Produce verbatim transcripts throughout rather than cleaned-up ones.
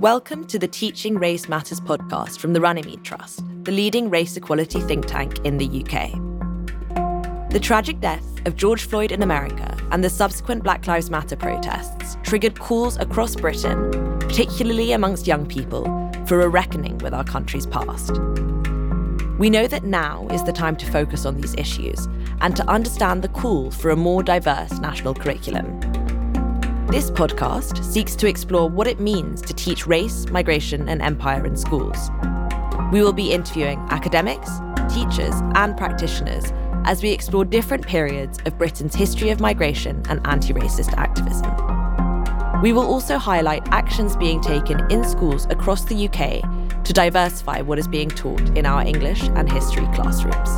Welcome to the Teaching Race Matters podcast from the Runnymede Trust, the leading race equality think tank in the U K. The tragic death of George Floyd in America and the subsequent Black Lives Matter protests triggered calls across Britain, particularly amongst young people, for a reckoning with our country's past. We know that now is the time to focus on these issues and to understand the call for a more diverse national curriculum. This podcast seeks to explore what it means to teach race, migration, and empire in schools. We will be interviewing academics, teachers, and practitioners as we explore different periods of Britain's history of migration and anti-racist activism. We will also highlight actions being taken in schools across the U K to diversify what is being taught in our English and history classrooms.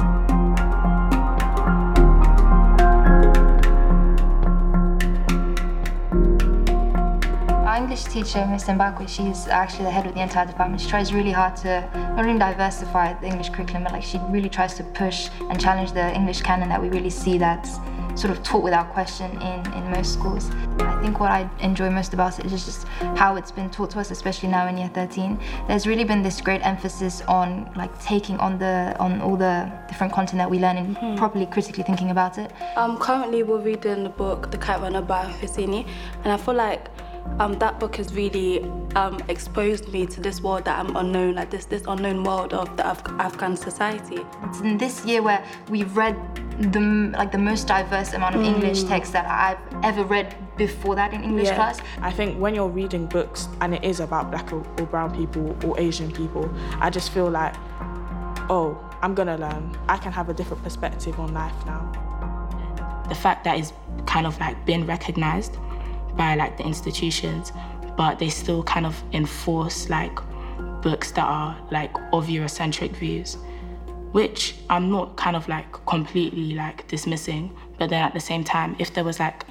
Our English teacher, Ms Mbakwe, she's actually the head of the entire department. She tries really hard to not only diversify the English curriculum, but like she really tries to push and challenge the English canon that we really see that's sort of taught without question in, in most schools. I think what I enjoy most about it is just how it's been taught to us, especially now in year thirteen. There's really been this great emphasis on like taking on the on all the different content that we learn and mm-hmm. properly critically thinking about it. Um, currently we're reading the book The Kite Runner by Hosseini, and I feel like um, that book has really um, exposed me to this world that I'm unknown, like this this unknown world of the Af- Afghan society. It's in this year where we've read the like the most diverse amount of mm. English text that I've ever read before that in English yeah. class. I think when you're reading books and it is about black or, or brown people or Asian people, I just feel like, oh, I'm gonna learn. I can have a different perspective on life now. The fact that it's kind of like been recognized by like the institutions, but they still kind of enforce like books that are like of Eurocentric views, which I'm not kind of like completely like dismissing, but then at the same time, if there was like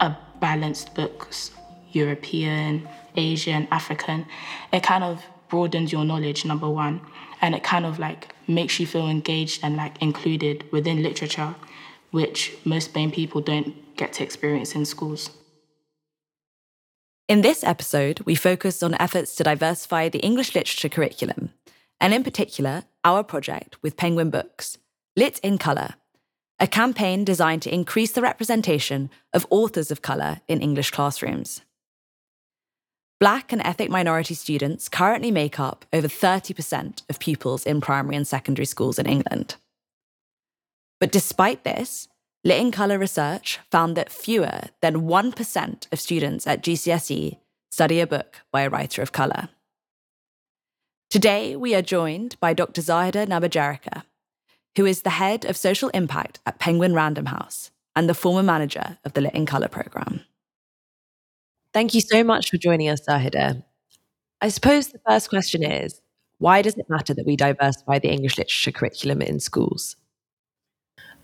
a balanced books, European, Asian, African, it kind of broadens your knowledge, number one, and it kind of like makes you feel engaged and like included within literature, which most B A M E people don't get to experience in schools. In this episode, we focus on efforts to diversify the English literature curriculum, and in particular, our project with Penguin Books, Lit in Colour, a campaign designed to increase the representation of authors of colour in English classrooms. Black and ethnic minority students currently make up over thirty percent of pupils in primary and secondary schools in England. But despite this, Lit in Colour research found that fewer than one percent of students at G C S E study a book by a writer of colour. Today, we are joined by Doctor Zaahida Nabagereka, who is the head of social impact at Penguin Random House and the former manager of the Lit in Colour programme. Thank you so much for joining us, Zaahida. I suppose the first question is, why does it matter that we diversify the English literature curriculum in schools?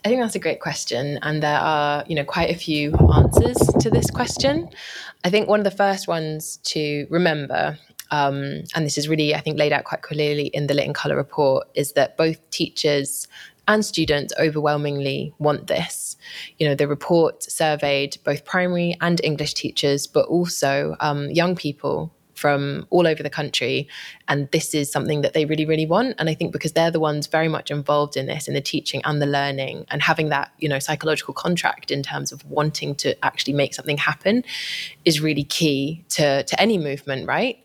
I think that's a great question, and there are, you know, quite a few answers to this question. I think one of the first ones to remember, Um, and this is really, I think, laid out quite clearly in the Lit in Colour report, is that both teachers and students overwhelmingly want this. You know, the report surveyed both primary and English teachers, but also um, young people from all over the country. And this is something that they really, really want. And I think because they're the ones very much involved in this, in the teaching and the learning, and having that, you know, psychological contract in terms of wanting to actually make something happen is really key to, to any movement, right?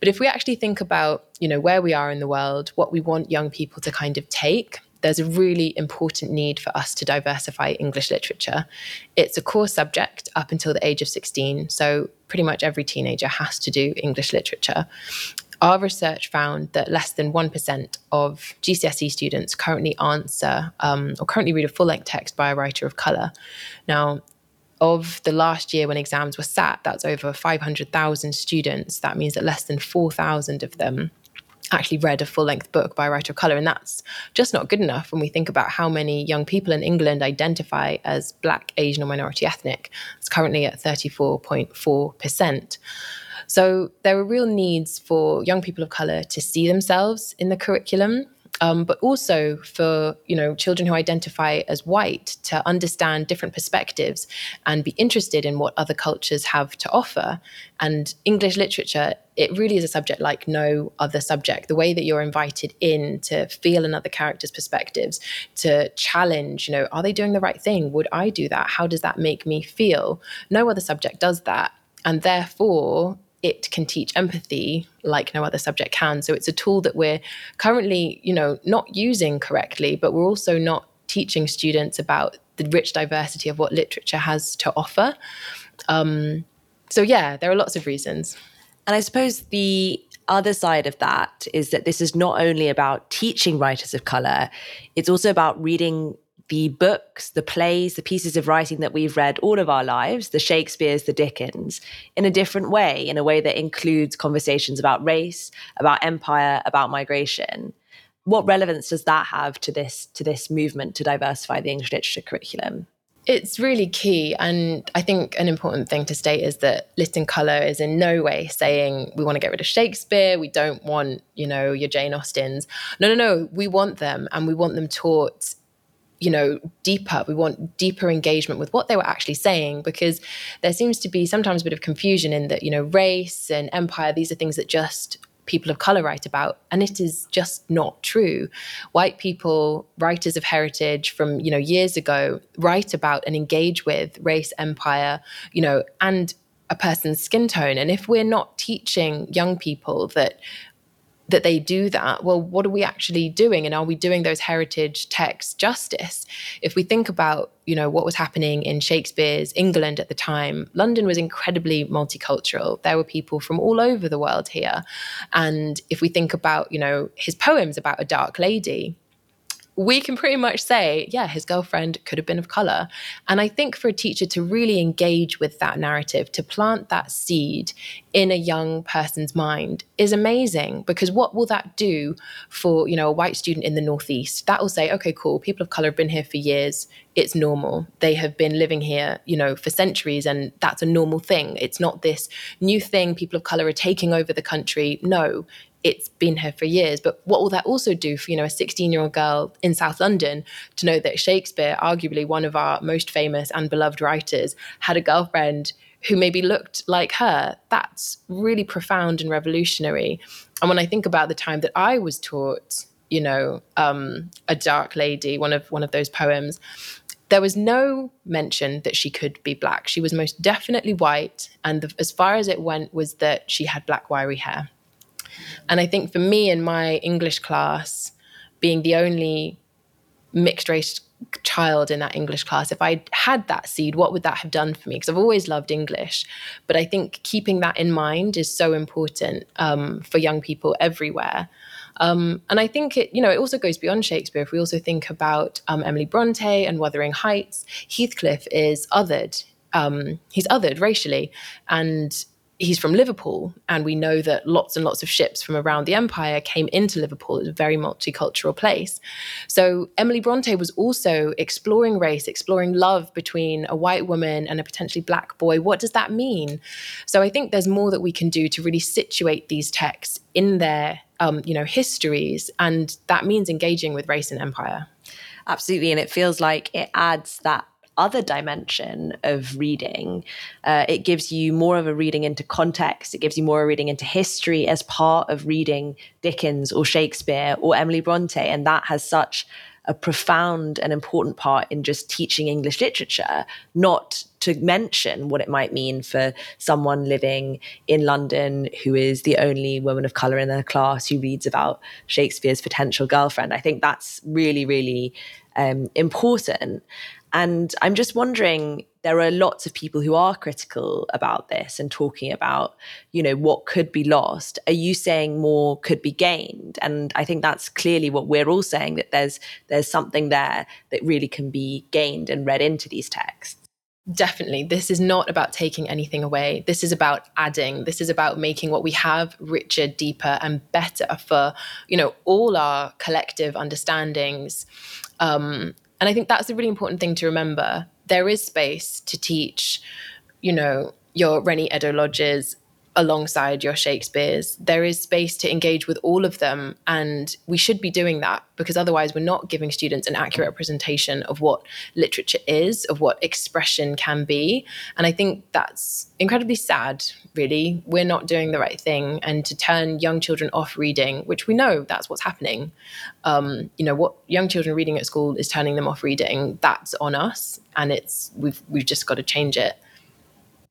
But if we actually think about, you know, where we are in the world, what we want young people to kind of take, there's a really important need for us to diversify English literature. It's a core subject up until the age of sixteen, so pretty much every teenager has to do English literature. Our research found that less than one percent of G C S E students currently answer um, or currently read a full-length text by a writer of colour. Now, of the last year when exams were sat, that's over five hundred thousand students. That means that less than four thousand of them actually read a full-length book by a writer of colour, and that's just not good enough when we think about how many young people in England identify as Black, Asian or minority ethnic. It's currently at thirty-four point four percent. So there are real needs for young people of colour to see themselves in the curriculum. um, but also for, you know, children who identify as white to understand different perspectives and be interested in what other cultures have to offer. And English literature, it really is a subject like no other subject. The way that you're invited in to feel another character's perspectives, to challenge, you know, are they doing the right thing? Would I do that? How does that make me feel? No other subject does that. And therefore, it can teach empathy like no other subject can. So it's a tool that we're currently, you know, not using correctly, but we're also not teaching students about the rich diversity of what literature has to offer. Um, so yeah, there are lots of reasons. And I suppose the other side of that is that this is not only about teaching writers of colour, it's also about reading the books, the plays, the pieces of writing that we've read all of our lives, the Shakespeares, the Dickens, in a different way, in a way that includes conversations about race, about empire, about migration. What relevance does that have to this, to this movement to diversify the English literature curriculum? It's really key. And I think an important thing to state is that Linton Colour is in no way saying we want to get rid of Shakespeare. We don't want, you know, your Jane Austens. No, no, no. We want them, and we want them taught, you know, deeper. We want deeper engagement with what they were actually saying, because there seems to be sometimes a bit of confusion in that, you know, race and empire, these are things that just people of color write about, and it is just not true. White people, writers of heritage from, you know, years ago, write about and engage with race, empire, you know, and a person's skin tone. And if we're not teaching young people that that they do that, well, what are we actually doing? And are we doing those heritage texts justice? If we think about, you know, what was happening in Shakespeare's England at the time, London was incredibly multicultural. There were people from all over the world here. And if we think about, you know, his poems about a dark lady, we can pretty much say, yeah, his girlfriend could have been of colour. And I think for a teacher to really engage with that narrative, to plant that seed in a young person's mind is amazing, because what will that do for, you know, a white student in the Northeast? That will say, okay, cool, people of colour have been here for years. It's normal. They have been living here, you know, for centuries, and that's a normal thing. It's not this new thing, people of colour are taking over the country. No, it's been here for years. But what will that also do for, you know, a sixteen-year-old girl in South London to know that Shakespeare, arguably one of our most famous and beloved writers, had a girlfriend who maybe looked like her? That's really profound and revolutionary. And when I think about the time that I was taught, you know, um, A Dark Lady, one of one of those poems, there was no mention that she could be black. She was most definitely white. And the, as far as it went was that she had black wiry hair. And I think for me in my English class, being the only mixed race child in that English class, if I had that seed, what would that have done for me? Because I've always loved English. But I think keeping that in mind is so important um, for young people everywhere. Um, and I think it, you know, it also goes beyond Shakespeare. If we also think about um, Emily Bronte and Wuthering Heights, Heathcliff is othered. Um, he's othered racially. And he's from Liverpool, and we know that lots and lots of ships from around the empire came into Liverpool. It's a very multicultural place. So Emily Bronte was also exploring race, exploring love between a white woman and a potentially black boy. What does that mean? So I think there's more that we can do to really situate these texts in their um, you know, histories, and that means engaging with race and empire. Absolutely, and it feels like it adds that other dimension of reading. Uh, it gives you more of a reading into context. It gives you more of a reading into history as part of reading Dickens or Shakespeare or Emily Bronte. And that has such a profound and important part in just teaching English literature, not to mention what it might mean for someone living in London who is the only woman of colour in their class who reads about Shakespeare's potential girlfriend. I think that's really, really um, important. And I'm just wondering, there are lots of people who are critical about this and talking about, you know, what could be lost. Are you saying more could be gained? And I think that's clearly what we're all saying, that there's there's something there that really can be gained and read into these texts. Definitely. This is not about taking anything away. This is about adding. This is about making what we have richer, deeper, and better for, you know, all our collective understandings. Um, And I think that's a really important thing to remember. There is space to teach, you know, your Rennie Edo Lodges, alongside your Shakespeares. There is space to engage with all of them, and we should be doing that, because otherwise we're not giving students an accurate representation of what literature is, of what expression can be. And I think that's incredibly sad, really. We're not doing the right thing, and to turn young children off reading, which we know that's what's happening. Um, you know, what young children reading at school is turning them off reading. That's on us, and it's we've we've just got to change it.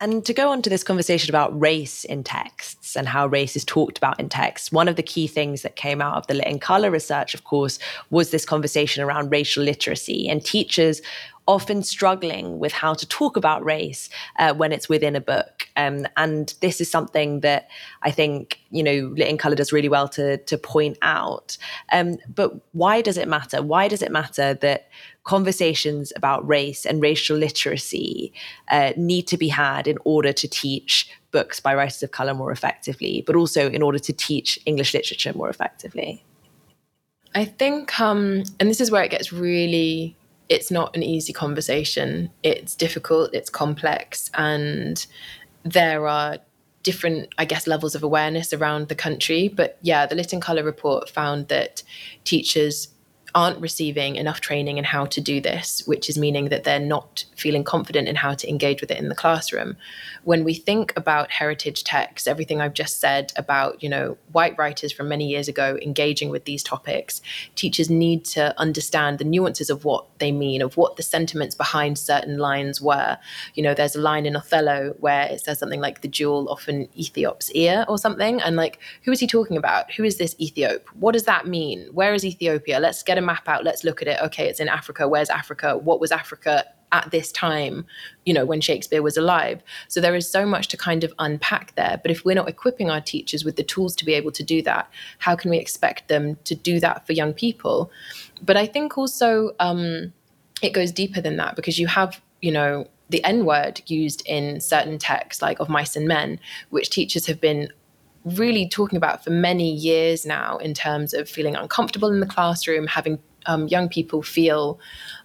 And to go on to this conversation about race in texts and how race is talked about in texts, one of the key things that came out of the Lit in Colour research, of course, was this conversation around racial literacy and teachers often struggling with how to talk about race uh, when it's within a book. Um, and this is something that I think, you know, Lit in Colour does really well to, to point out. Um, but why does it matter? Why does it matter that conversations about race and racial literacy uh, need to be had in order to teach books by writers of colour more effectively, but also in order to teach English literature more effectively? I think, um, and this is where it gets really, it's not an easy conversation. It's difficult, it's complex, and there are different, I guess, levels of awareness around the country. But yeah, the Lit in Colour report found that teachers aren't receiving enough training in how to do this, which is meaning that they're not feeling confident in how to engage with it in the classroom. When we think about heritage texts, everything I've just said about, you know, white writers from many years ago engaging with these topics, teachers need to understand the nuances of what they mean, of what the sentiments behind certain lines were. You know, there's a line in Othello where it says something like the jewel off an Ethiop's ear or something. And like, who is he talking about? Who is this Ethiop? What does that mean? Where is Ethiopia? Let's get a map out, let's look at it. Okay, it's in Africa. Where's Africa? What was Africa at this time, you know, when Shakespeare was alive? So there is so much to kind of unpack there. But if we're not equipping our teachers with the tools to be able to do that, how can we expect them to do that for young people? But I think also um, it goes deeper than that, because you have, you know, the N-word used in certain texts like Of Mice and Men, which teachers have been really talking about for many years now in terms of feeling uncomfortable in the classroom, having um, young people feel,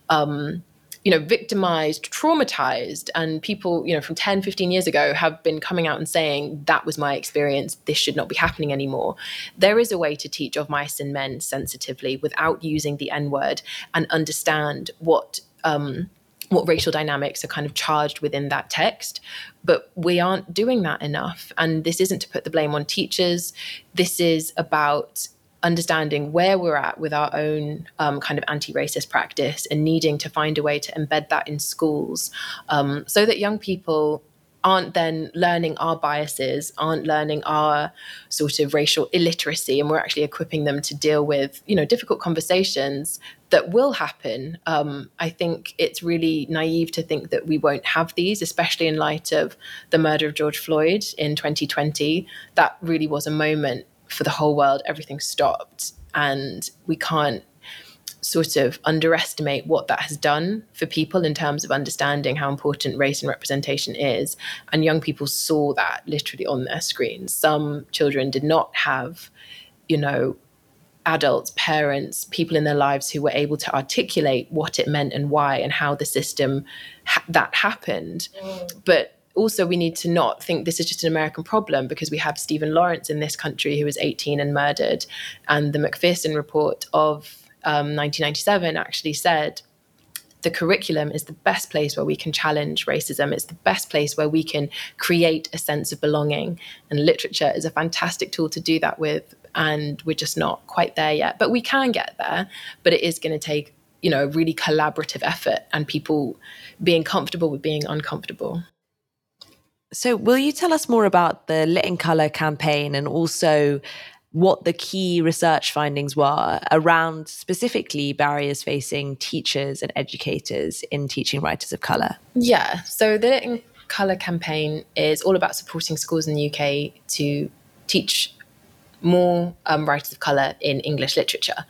um, you know, victimized, traumatized, and people, you know, from ten, fifteen years ago have been coming out and saying, that was my experience, this should not be happening anymore. There is a way to teach Of Mice and Men sensitively without using the N-word, and understand what, um, what racial dynamics are kind of charged within that text. But we aren't doing that enough. And this isn't to put the blame on teachers. This is about understanding where we're at with our own um, kind of anti-racist practice, and needing to find a way to embed that in schools um, so that young people aren't then learning our biases, aren't learning our sort of racial illiteracy, and we're actually equipping them to deal with, you know, difficult conversations that will happen. Um, I think it's really naive to think that we won't have these, especially in light of the murder of George Floyd in twenty twenty. That really was a moment for the whole world. Everything stopped, and we can't sort of underestimate what that has done for people in terms of understanding how important race and representation is. And young people saw that literally on their screens. Some children did not have, you know, adults, parents, people in their lives who were able to articulate what it meant and why, and how the system ha- that happened. Mm. But also, we need to not think this is just an American problem, because we have Stephen Lawrence in this country who was eighteen and murdered. And the McPherson report of Um, nineteen ninety-seven actually said the curriculum is the best place where we can challenge racism. It's the best place where we can create a sense of belonging, and literature is a fantastic tool to do that with, and we're just not quite there yet. But we can get there, but it is going to take, you know, a really collaborative effort, and people being comfortable with being uncomfortable. So will you tell us more about the Lit in Colour campaign, and also what the key research findings were around specifically barriers facing teachers and educators in teaching writers of colour? Yeah, so the Lit in Colour campaign is all about supporting schools in the U K to teach more um, writers of colour in English literature.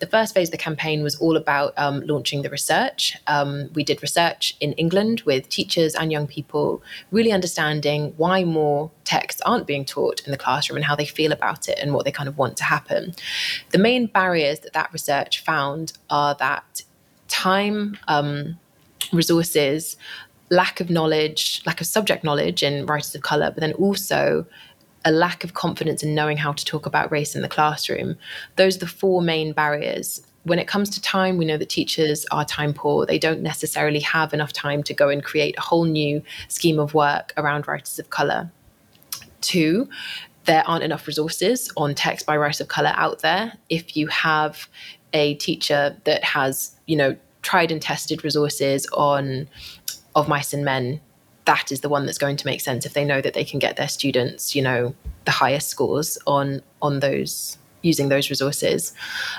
The first phase of the campaign was all about um, launching the research. Um, we did research in England with teachers and young people, really understanding why more texts aren't being taught in the classroom, and how they feel about it, and what they kind of want to happen. The main barriers that that research found are that time, um, resources, lack of knowledge, lack of subject knowledge in writers of colour, but then also a lack of confidence in knowing how to talk about race in the classroom. Those are the four main barriers. When it comes to time, we know that teachers are time poor. They don't necessarily have enough time to go and create a whole new scheme of work around writers of colour. Two, there aren't enough resources on text by writers of colour out there. If you have a teacher that has, you know, tried and tested resources on Of Mice and Men, that is the one that's going to make sense if they know that they can get their students, you know, the highest scores on on those using those resources.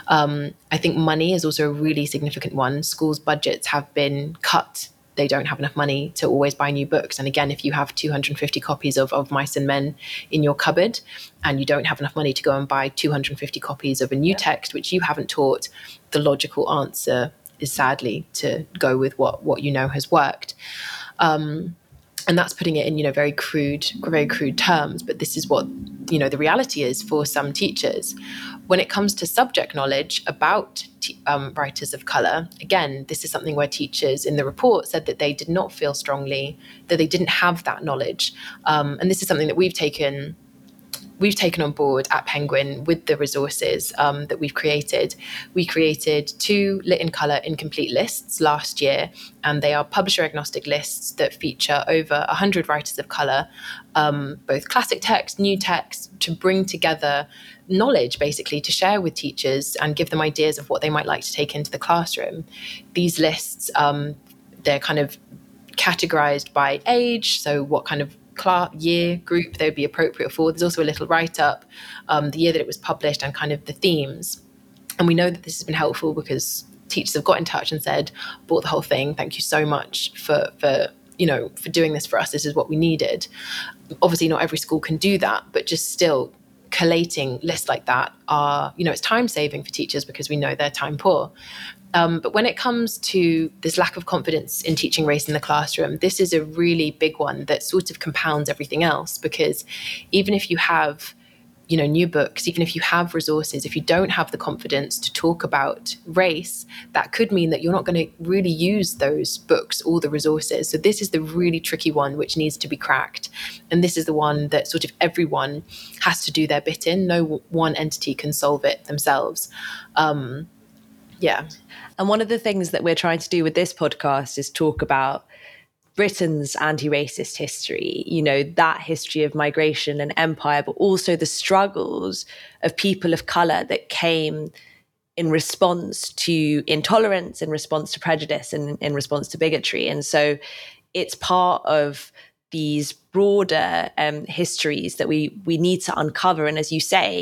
Um, I think money is also a really significant one. Schools' budgets have been cut. They don't have enough money to always buy new books. And again, if you have two hundred fifty copies of, of Mice and Men in your cupboard and you don't have enough money to go and buy two hundred fifty copies of a new text, which you haven't taught, the logical answer is sadly to go with what, what you know has worked. Um, And that's putting it in, you know, very crude, very crude terms. But this is what, you know, the reality is for some teachers. When it comes to subject knowledge about te- um, writers of colour, again, this is something where teachers in the report said that they did not feel strongly, that they didn't have that knowledge. Um, and this is something that we've taken we've taken on board at Penguin with the resources um, that we've created. We created two Lit in Colour incomplete lists last year, and they are publisher agnostic lists that feature over one hundred writers of colour, um, both classic text, new text, to bring together knowledge, basically, to share with teachers and give them ideas of what they might like to take into the classroom. These lists, um, they're kind of categorised by age, so what kind of class year group they would be appropriate for. There's also a little write-up, um, the year that it was published and kind of the themes. And we know that this has been helpful because teachers have got in touch and said, bought the whole thing, thank you so much for for you know for doing this for us, this is what we needed. Obviously not every school can do that, but just still collating lists like that are, you know, it's time saving for teachers because we know they're time poor. Um, but when it comes to this lack of confidence in teaching race in the classroom, this is a really big one that sort of compounds everything else, because even if you have, you know, new books, even if you have resources, if you don't have the confidence to talk about race, that could mean that you're not going to really use those books or the resources. So this is the really tricky one which needs to be cracked. And this is the one that sort of everyone has to do their bit in. No one entity can solve it themselves. Um, yeah. And one of the things that we're trying to do with this podcast is talk about Britain's anti-racist history, you know, that history of migration and empire, but also the struggles of people of colour that came in response to intolerance, in response to prejudice, and in response to bigotry. And so it's part of these broader um, histories that we we need to uncover. And as you say,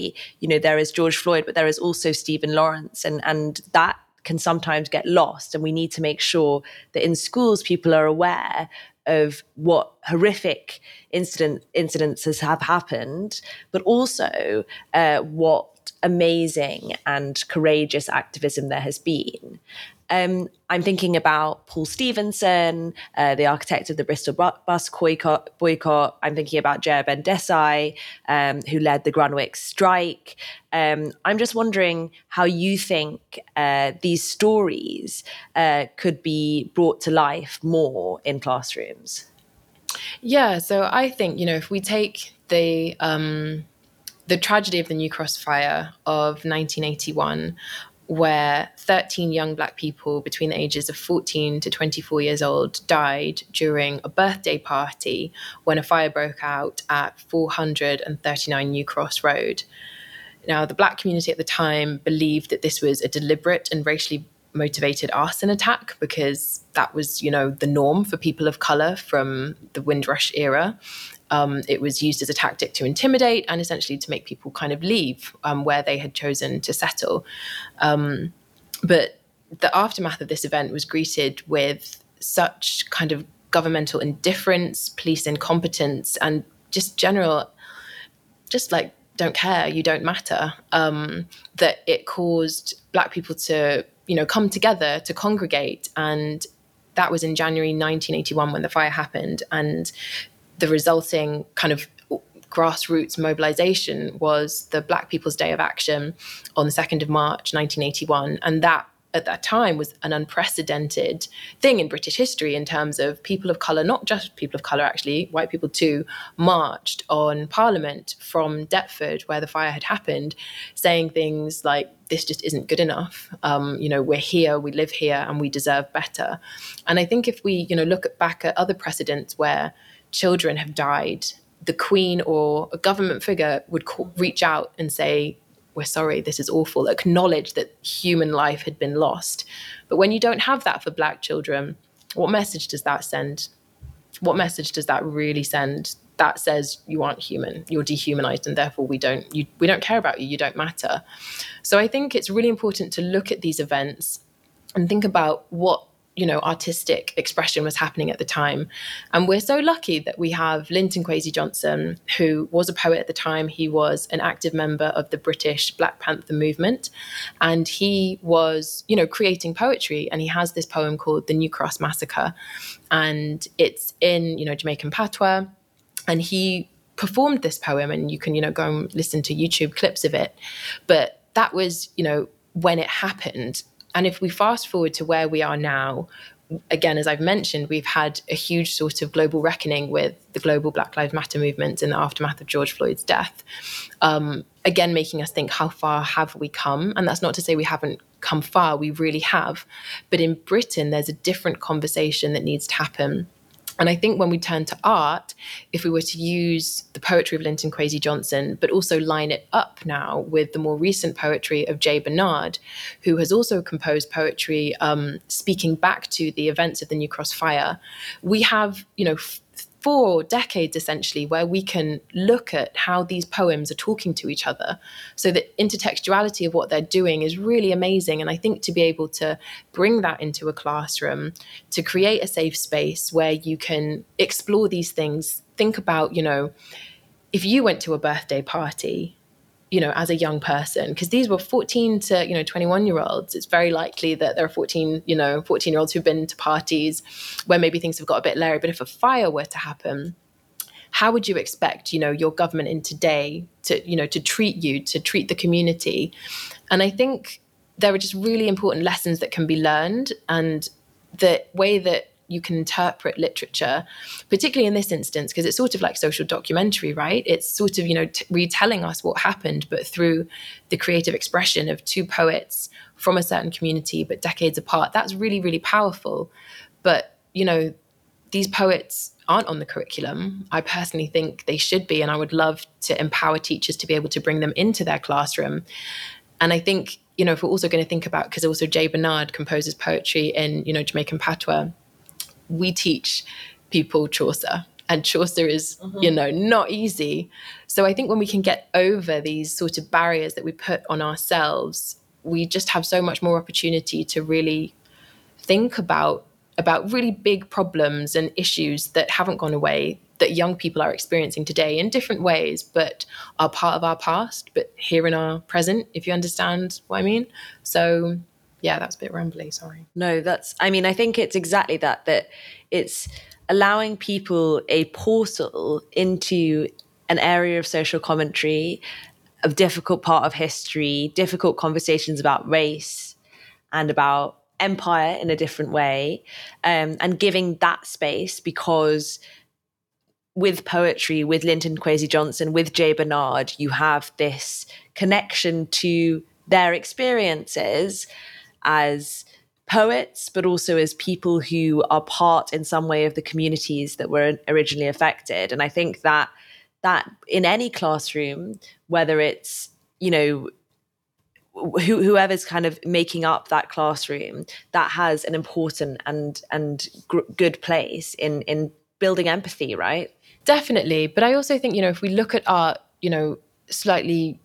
you know, there is George Floyd, but there is also Stephen Lawrence, and and that can sometimes get lost. And we need to make sure that in schools, people are aware of what horrific incident incidences have happened, but also uh, what amazing and courageous activism there has been. Um, I'm thinking about Paul Stevenson, uh, the architect of the Bristol bus boycott. boycott. I'm thinking about Jaya Ben Desai, um, who led the Grunwick strike. Um, I'm just wondering how you think uh, these stories uh, could be brought to life more in classrooms. Yeah, so I think, you know, if we take the um, the tragedy of the New Cross Fire of nineteen eighty-one, where thirteen young Black people between the ages of fourteen to twenty-four years old died during a birthday party when a fire broke out at four hundred thirty-nine New Cross Road. Now, the Black community at the time believed that this was a deliberate and racially motivated arson attack, because that was, you know, the norm for people of colour from the Windrush era. Um, it was used as a tactic to intimidate and essentially to make people kind of leave um, where they had chosen to settle. Um, but the aftermath of this event was greeted with such kind of governmental indifference, police incompetence, and just general, just like, don't care, you don't matter, um, that it caused Black people to, you know, come together, to congregate. And that was in January nineteen eighty-one when the fire happened. And the resulting kind of grassroots mobilization was the Black People's Day of Action on the second of March nineteen eighty-one. And that at that time was an unprecedented thing in British history in terms of people of colour, not just people of colour actually, white people too, marched on Parliament from Deptford where the fire had happened, saying things like, this just isn't good enough. Um, you know, we're here, we live here, and we deserve better. And I think if we, you know, look at back at other precedents where children have died, the Queen or a government figure would call, reach out and say, we're sorry, this is awful, acknowledge that human life had been lost. But when you don't have that for Black children, what message does that send? What message does that really send? That says you aren't human, you're dehumanized, and therefore we don't you, we don't care about you, you don't matter. So I think it's really important to look at these events and think about what, you know, artistic expression was happening at the time. And we're so lucky that we have Linton Kwesi Johnson, who was a poet at the time. He was an active member of the British Black Panther movement. And he was, you know, creating poetry. And he has this poem called The New Cross Massacre. And it's in, you know, Jamaican patois. And he performed this poem, and you can, you know, go and listen to YouTube clips of it. But that was, you know, when it happened. And if we fast forward to where we are now, again, as I've mentioned, we've had a huge sort of global reckoning with the global Black Lives Matter movement in the aftermath of George Floyd's death. Um, again, making us think, how far have we come? And that's not to say we haven't come far, we really have. But in Britain, there's a different conversation that needs to happen. And I think when we turn to art, if we were to use the poetry of Linton Kwesi Johnson, but also line it up now with the more recent poetry of Jay Bernard, who has also composed poetry um, speaking back to the events of the New Cross Fire, we have, you know, f- four decades essentially where we can look at how these poems are talking to each other. So the intertextuality of what they're doing is really amazing. And I think to be able to bring that into a classroom, to create a safe space where you can explore these things, think about, you know, if you went to a birthday party, you know, as a young person, because these were fourteen to, you know, twenty-one year olds. It's very likely that there are fourteen, you know, fourteen year olds who've been to parties where maybe things have got a bit leery. But if a fire were to happen, how would you expect, you know, your government in today to, you know, to treat you, to treat the community? And I think there are just really important lessons that can be learned. And the way that you can interpret literature, particularly in this instance, because it's sort of like social documentary, right? It's sort of, you know, t- retelling us what happened, but through the creative expression of two poets from a certain community, but decades apart. That's really, really powerful. But, you know, these poets aren't on the curriculum. I personally think they should be, and I would love to empower teachers to be able to bring them into their classroom. And I think, you know, if we're also going to think about, because also Jay Bernard composes poetry in, you know, Jamaican patois, we teach people Chaucer, and Chaucer is, mm-hmm. you know, not easy. So I think when we can get over these sort of barriers that we put on ourselves, we just have so much more opportunity to really think about, about really big problems and issues that haven't gone away, that young people are experiencing today in different ways, but are part of our past, but here in our present, if you understand what I mean. So yeah, that's a bit rambly, sorry. No, that's, I mean, I think it's exactly that, that it's allowing people a portal into an area of social commentary, a difficult part of history, difficult conversations about race and about empire in a different way, um, and giving that space, because with poetry, with Linton Kwesi Johnson, with Jay Bernard, you have this connection to their experiences as poets, but also as people who are part in some way of the communities that were originally affected. And I think that that in any classroom, whether it's, you know, who, whoever's kind of making up that classroom, that has an important and and gr- good place in in building empathy, right? Definitely. But I also think, you know, if we look at art, you know, slightly,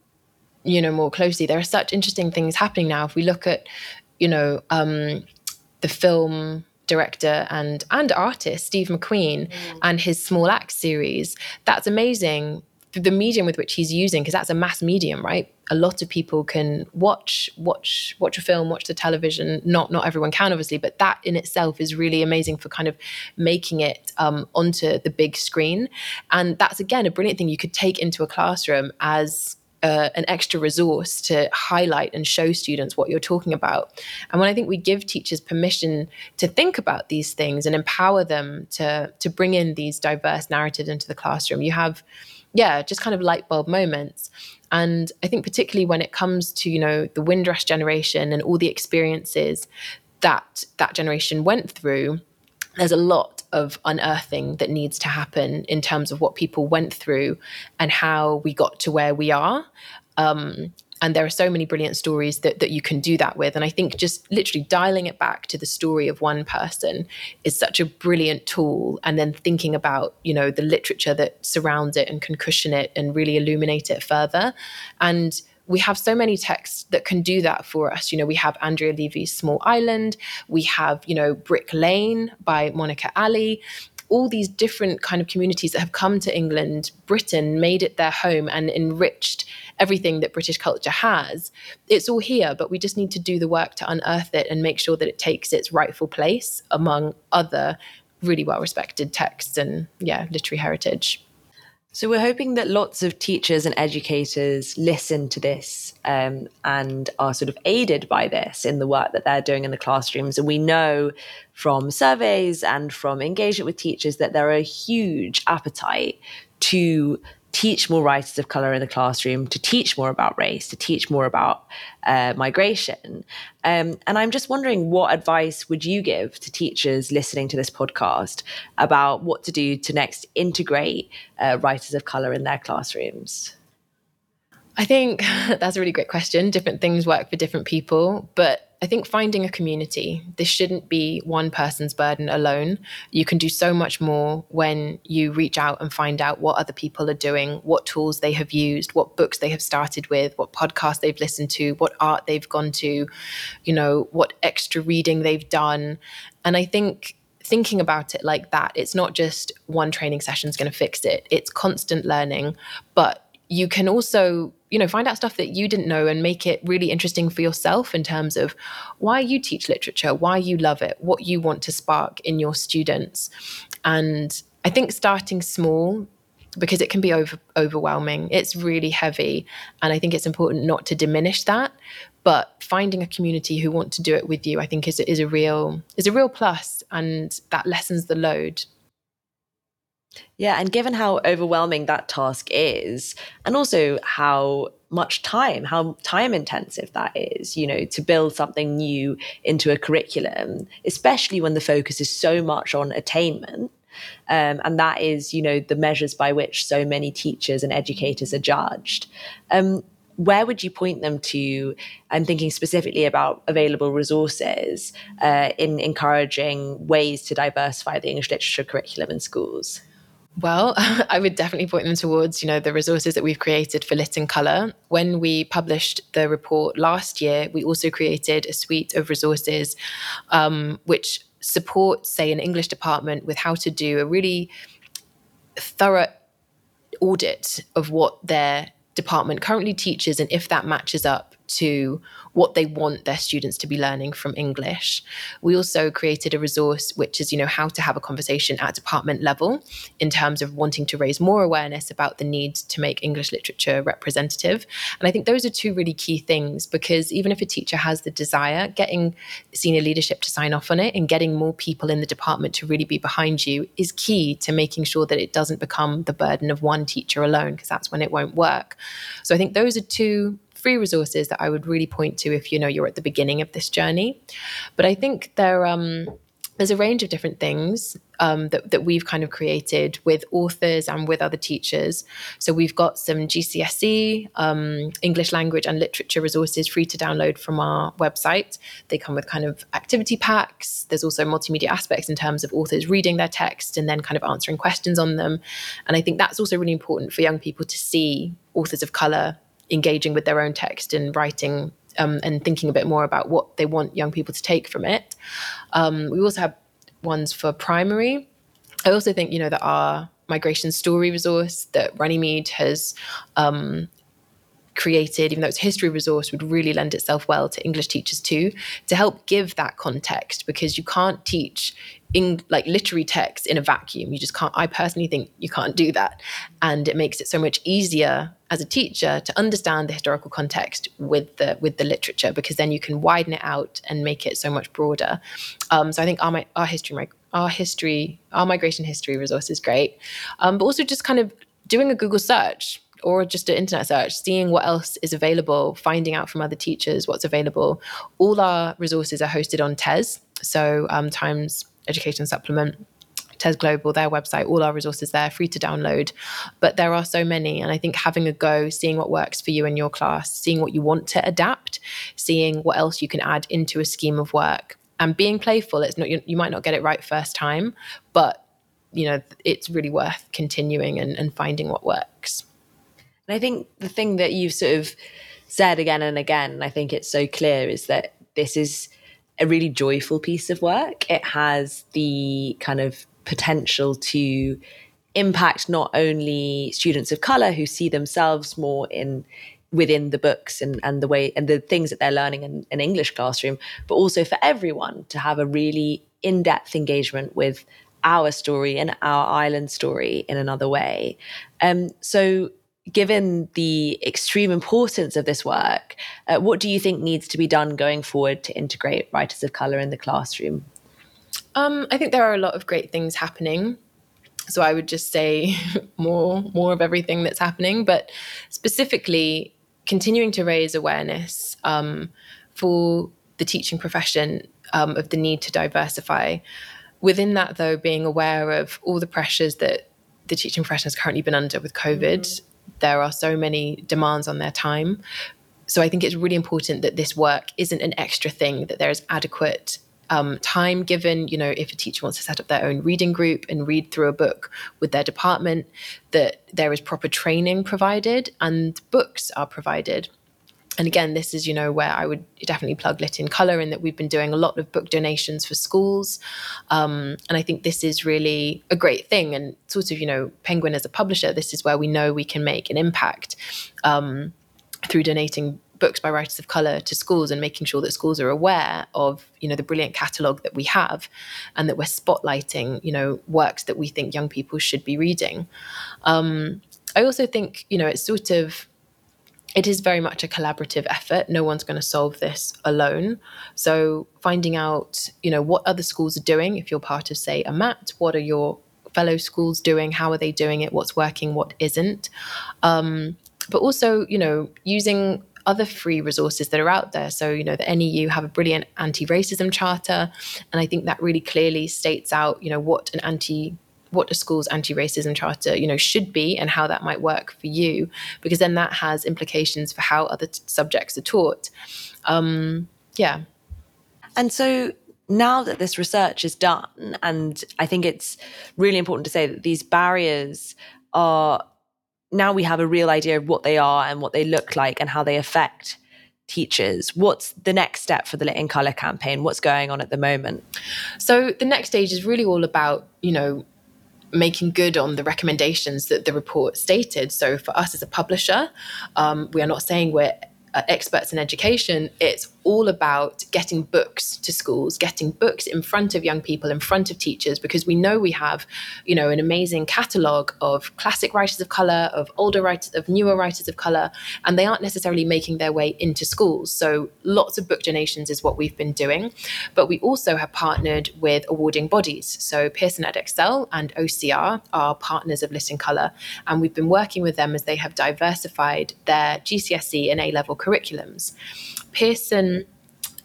you know, more closely, there are such interesting things happening now. If we look at, you know, um, the film director and and artist Steve McQueen mm. and his Small Axe series. That's amazing, the medium with which he's using, because that's a mass medium, right? A lot of people can watch, watch, watch a film, watch the television. Not not everyone can, obviously, but that in itself is really amazing for kind of making it um, onto the big screen. And that's, again, a brilliant thing you could take into a classroom as Uh, an extra resource to highlight and show students what you're talking about. And when I think we give teachers permission to think about these things and empower them to to bring in these diverse narratives into the classroom, you have, yeah, just kind of light bulb moments. And I think particularly when it comes to, you know, the Windrush generation and all the experiences that that generation went through, there's a lot of unearthing that needs to happen in terms of what people went through and how we got to where we are. Um, and there are so many brilliant stories that, that you can do that with. And I think just literally dialing it back to the story of one person is such a brilliant tool. And then thinking about, you know, the literature that surrounds it and can cushion it and really illuminate it further. And we have so many texts that can do that for us. You know, we have Andrea Levy's Small Island. We have, you know, Brick Lane by Monica Ali. All these different kind of communities that have come to England, Britain, made it their home and enriched everything that British culture has. It's all here, but we just need to do the work to unearth it and make sure that it takes its rightful place among other really well-respected texts and, yeah, literary heritage. So we're hoping that lots of teachers and educators listen to this um, and are sort of aided by this in the work that they're doing in the classrooms. And we know from surveys and from engagement with teachers that there are a huge appetite to teach more writers of colour in the classroom, to teach more about race, to teach more about uh, migration. Um, and I'm just wondering, what advice would you give to teachers listening to this podcast about what to do to next integrate uh, writers of colour in their classrooms? I think that's a really great question. Different things work for different people, but I think finding a community, this shouldn't be one person's burden alone. You can do so much more when you reach out and find out what other people are doing, what tools they have used, what books they have started with, what podcasts they've listened to, what art they've gone to, you know, what extra reading they've done. And I think thinking about it like that, it's not just one training session is going to fix it. It's constant learning, but you can also, you know, find out stuff that you didn't know and make it really interesting for yourself in terms of why you teach literature, why you love it, what you want to spark in your students. And I think starting small, because it can be over, overwhelming, it's really heavy. And I think it's important not to diminish that. But finding a community who want to do it with you, I think is, is, a, real, is a real plus, and that lessens the load. Yeah, and given how overwhelming that task is, and also how much time, how time intensive that is, you know, to build something new into a curriculum, especially when the focus is so much on attainment. Um, and that is, you know, the measures by which so many teachers and educators are judged. Um, where would you point them to? I'm thinking specifically about available resources uh, in encouraging ways to diversify the English literature curriculum in schools. Well, I would definitely point them towards, you know, the resources that we've created for Lit and Colour. When we published the report last year, we also created a suite of resources um, which support, say, an English department with how to do a really thorough audit of what their department currently teaches and if that matches up to what they want their students to be learning from English. We also created a resource which is, you know, how to have a conversation at department level in terms of wanting to raise more awareness about the need to make English literature representative. And I think those are two really key things, because even if a teacher has the desire, getting senior leadership to sign off on it and getting more people in the department to really be behind you is key to making sure that it doesn't become the burden of one teacher alone, because that's when it won't work. So I think those are two free resources that I would really point to if, you know, you're at the beginning of this journey. But I think there um, there's a range of different things um, that, that we've kind of created with authors and with other teachers. So we've got some G C S E, um, English language and literature resources free to download from our website. They come with kind of activity packs. There's also multimedia aspects in terms of authors reading their text and then kind of answering questions on them. And I think that's also really important for young people to see authors of colour engaging with their own text and writing um, and thinking a bit more about what they want young people to take from it. Um, we also have ones for primary. I also think, you know, that our migration story resource that Runnymede has um, created, even though it's a history resource, would really lend itself well to English teachers too, to help give that context, because you can't teach in like literary text in a vacuum. You just can't. I personally think you can't do that. And it makes it so much easier as a teacher to understand the historical context with the with the literature, because then you can widen it out and make it so much broader. Um, so I think our our history our history our migration history resource is great, um, but also just kind of doing a Google search or just an internet search, seeing what else is available, finding out from other teachers what's available. All our resources are hosted on T E S, so um, Times Education Supplement, T E S Global, their website, all our resources there, free to download. But there are so many. And I think having a go, seeing what works for you and your class, seeing what you want to adapt, seeing what else you can add into a scheme of work, and being playful. It's not, you, you might not get it right first time, but you know, it's really worth continuing and, and finding what works. And I think the thing that you've sort of said again and again, and I think it's so clear, is that this is a really joyful piece of work. It has the kind of potential to impact not only students of colour who see themselves more in within the books and, and the way and the things that they're learning in an English classroom, but also for everyone to have a really in-depth engagement with our story and our island story in another way. Um, so given the extreme importance of this work, uh, what do you think needs to be done going forward to integrate writers of colour in the classroom? Um, I think there are a lot of great things happening. So I would just say more, more of everything that's happening, but specifically continuing to raise awareness um, for the teaching profession um, of the need to diversify. Within that, though, being aware of all the pressures that the teaching profession has currently been under with COVID. Mm-hmm. There are so many demands on their time. So I think it's really important that this work isn't an extra thing, that there is adequate um, time given. You know, if a teacher wants to set up their own reading group and read through a book with their department, that there is proper training provided and books are provided. And again, this is, you know, where I would definitely plug Lit in Colour, in that we've been doing a lot of book donations for schools. Um, and I think this is really a great thing. And sort of, you know, Penguin as a publisher, this is where we know we can make an impact um, through donating books by writers of colour to schools and making sure that schools are aware of, you know, the brilliant catalogue that we have and that we're spotlighting, you know, works that we think young people should be reading. Um, I also think, you know, it's sort of, it is very much a collaborative effort. No one's going to solve this alone. So finding out, you know, what other schools are doing. If you're part of, say, a M A T, what are your fellow schools doing? How are they doing it? What's working? What isn't? Um, but also, you know, using other free resources that are out there. So, you know, the N E U have a brilliant anti-racism charter. And I think that really clearly states out, you know, what an anti what a school's anti-racism charter, you know, should be and how that might work for you, because then that has implications for how other t- subjects are taught. Um, yeah. And so now that this research is done, and I think it's really important to say that these barriers are, now we have a real idea of what they are and what they look like and how they affect teachers. What's the next step for the Lit in Colour campaign? What's going on at the moment? So the next stage is really all about, you know, making good on the recommendations that the report stated. So for us as a publisher, um, we are not saying we're uh, experts in education. It's all about getting books to schools, getting books in front of young people, in front of teachers, because we know we have, you know, an amazing catalogue of classic writers of colour, of older writers, of newer writers of colour, and they aren't necessarily making their way into schools. So lots of book donations is what we've been doing. But we also have partnered with awarding bodies. So Pearson Edexcel and O C R are partners of Lit in Colour, and we've been working with them as they have diversified their G C S E and A-level curriculums. Pearson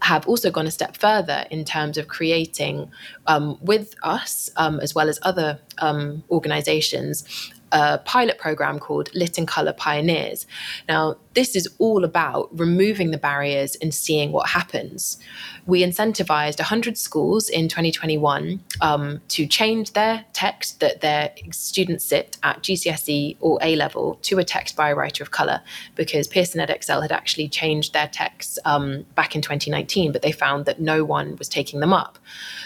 have also gone a step further in terms of creating um, with us, um, as well as other um, organisations, a pilot programme called Lit in Colour Pioneers. Now, this is all about removing the barriers and seeing what happens. We incentivised one hundred schools in twenty twenty-one um, to change their text that their students sit at G C S E or A-level to a text by a writer of colour, because Pearson Edexcel had actually changed their texts um, back in twenty nineteen, but they found that no one was taking them up.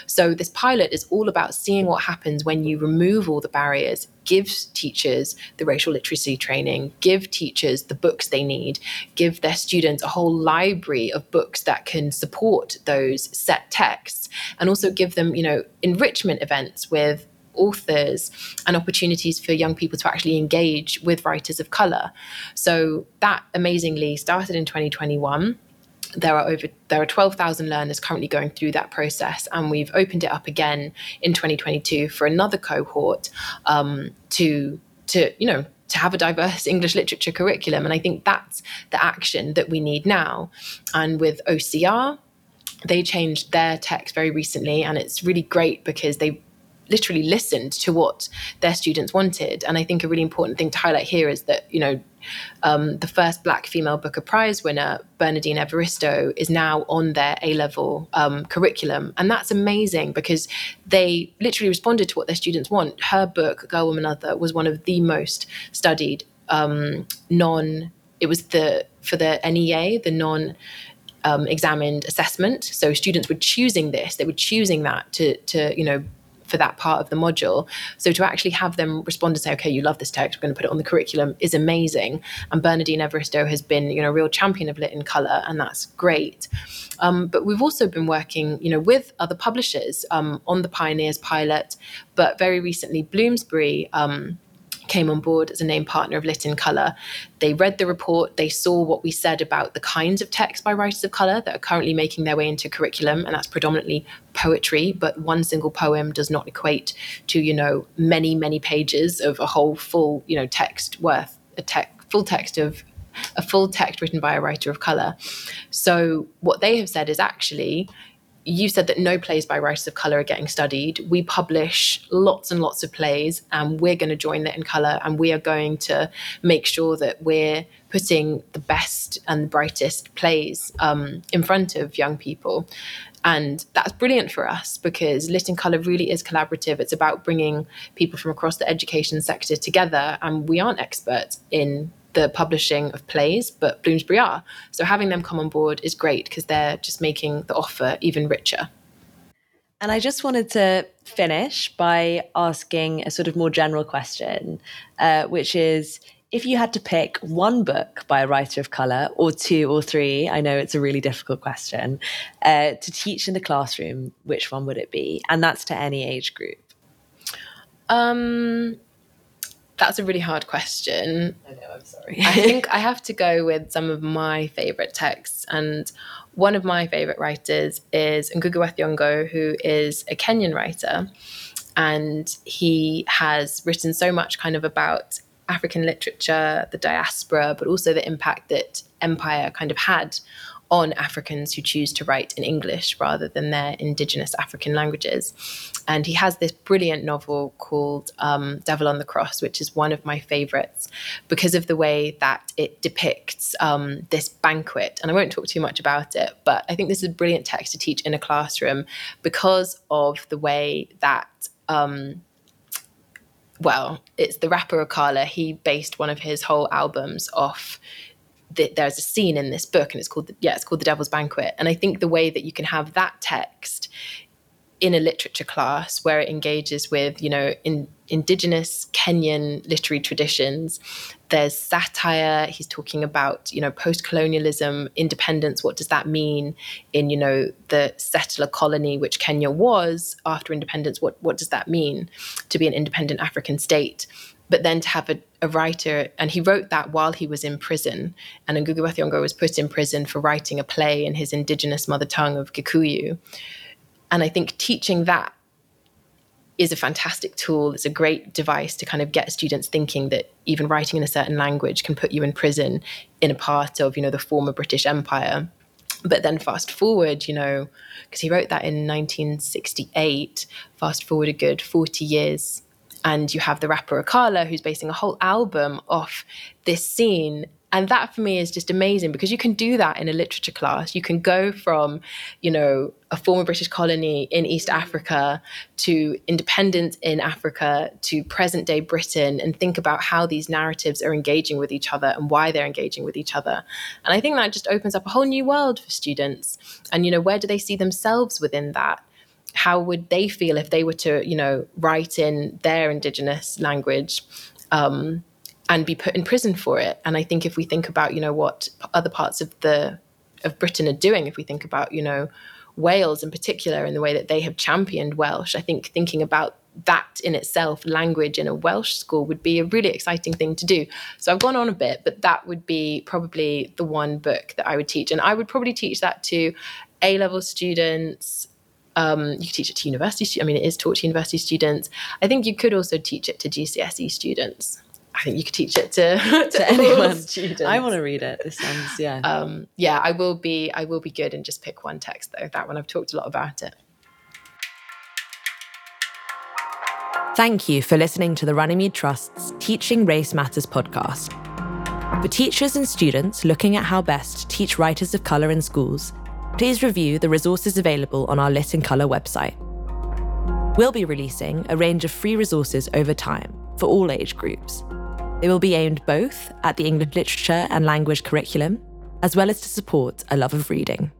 So this pilot is all about seeing what happens when you remove all the barriers, gives teachers the racial literacy training, give teachers the books they need, give their students a whole library of books that can support those set texts, and also give them, you know, enrichment events with authors and opportunities for young people to actually engage with writers of color. So that amazingly started in twenty twenty-one. There are over there are twelve thousand learners currently going through that process, and we've opened it up again in twenty twenty-two for another cohort um, to to you know to have a diverse English literature curriculum. And I think that's the action that we need now. And with O C R, they changed their text very recently, and it's really great because they literally listened to what their students wanted. And I think a really important thing to highlight here is that, you know, um, the first Black female Booker Prize winner, Bernardine Evaristo, is now on their A-level um, curriculum. And that's amazing because they literally responded to what their students want. Her book, Girl, Woman, Other, was one of the most studied um, non, it was the, for the N E A, the non- um, examined assessment. So students were choosing this, they were choosing that to, to you know, for that part of the module. So to actually have them respond and say, okay, you love this text, we're going to put it on the curriculum, is amazing. And Bernardine Evaristo has been, you know, a real champion of Lit in Colour, and that's great. Um, but we've also been working, you know, with other publishers um, on the Pioneers pilot, but very recently Bloomsbury um, came on board as a named partner of Lit in Colour. They read the report, they saw what we said about the kinds of texts by writers of colour that are currently making their way into curriculum, and that's predominantly poetry, but one single poem does not equate to, you know, many, many pages of a whole full, you know, text worth, a te- full text of, a full text written by a writer of colour. So what they have said is actually, you said that no plays by writers of colour are getting studied. We publish lots and lots of plays, and we're going to join Lit in Colour, and we are going to make sure that we're putting the best and the brightest plays um, in front of young people. And that's brilliant for us because Lit in Colour really is collaborative. It's about bringing people from across the education sector together, and we aren't experts in the publishing of plays, but Bloomsbury are. So having them come on board is great because they're just making the offer even richer. And I just wanted to finish by asking a sort of more general question, uh, which is, if you had to pick one book by a writer of colour, or two or three, I know it's a really difficult question, uh, to teach in the classroom, which one would it be? And that's to any age group. Um... That's a really hard question. I know, I'm sorry. I think I have to go with some of my favourite texts. And one of my favourite writers is Ngũgĩ wa Thiong'o, who is a Kenyan writer. And he has written so much kind of about African literature, the diaspora, but also the impact that empire kind of had on Africans who choose to write in English rather than their indigenous African languages. And he has this brilliant novel called um, Devil on the Cross, which is one of my favourites because of the way that it depicts um, this banquet. And I won't talk too much about it, but I think this is a brilliant text to teach in a classroom because of the way that um, well, it's the rapper Akala. He based one of his whole albums off there's a scene in this book, and it's called, yeah, it's called The Devil's Banquet. And I think the way that you can have that text in a literature class where it engages with, you know, in, indigenous Kenyan literary traditions, there's satire. He's talking about, you know, post-colonialism, independence. What does that mean in, you know, the settler colony, which Kenya was after independence? What, what does that mean to be an independent African state? But then to have a, a writer, and he wrote that while he was in prison, and Ngũgĩ wa Thiong'o was put in prison for writing a play in his indigenous mother tongue of Kikuyu. And I think teaching that is a fantastic tool. It's a great device to kind of get students thinking that even writing in a certain language can put you in prison in a part of, you know, the former British Empire. But then fast forward, you know, because he wrote that in nineteen sixty-eight, fast forward a good forty years, and you have the rapper Akala, who's basing a whole album off this scene. And that for me is just amazing because you can do that in a literature class. You can go from, you know, a former British colony in East Africa to independence in Africa to present day Britain and think about how these narratives are engaging with each other and why they're engaging with each other. And I think that just opens up a whole new world for students. And, you know, where do they see themselves within that? how would they feel if they were to, you know, write in their indigenous language um, and be put in prison for it? And I think if we think about, you know, what other parts of the of Britain are doing, if we think about, you know, Wales in particular and the way that they have championed Welsh, I think thinking about that in itself, language in a Welsh school, would be a really exciting thing to do. So I've gone on a bit, but that would be probably the one book that I would teach. And I would probably teach that to A-level students. Um, you could teach it to university students. I mean, it is taught to university students. I think you could also teach it to G C S E students. I think you could teach it to, to, to anyone. Students. I want to read it. This sounds, yeah. Um, yeah, I will be, I will be good and just pick one text though. That one, I've talked a lot about it. Thank you for listening to the Runnymede Trust's Teaching Race Matters podcast. For teachers and students looking at how best to teach writers of colour in schools, please review the resources available on our Lit in Colour website. We'll be releasing a range of free resources over time for all age groups. They will be aimed both at the English literature and language curriculum, as well as to support a love of reading.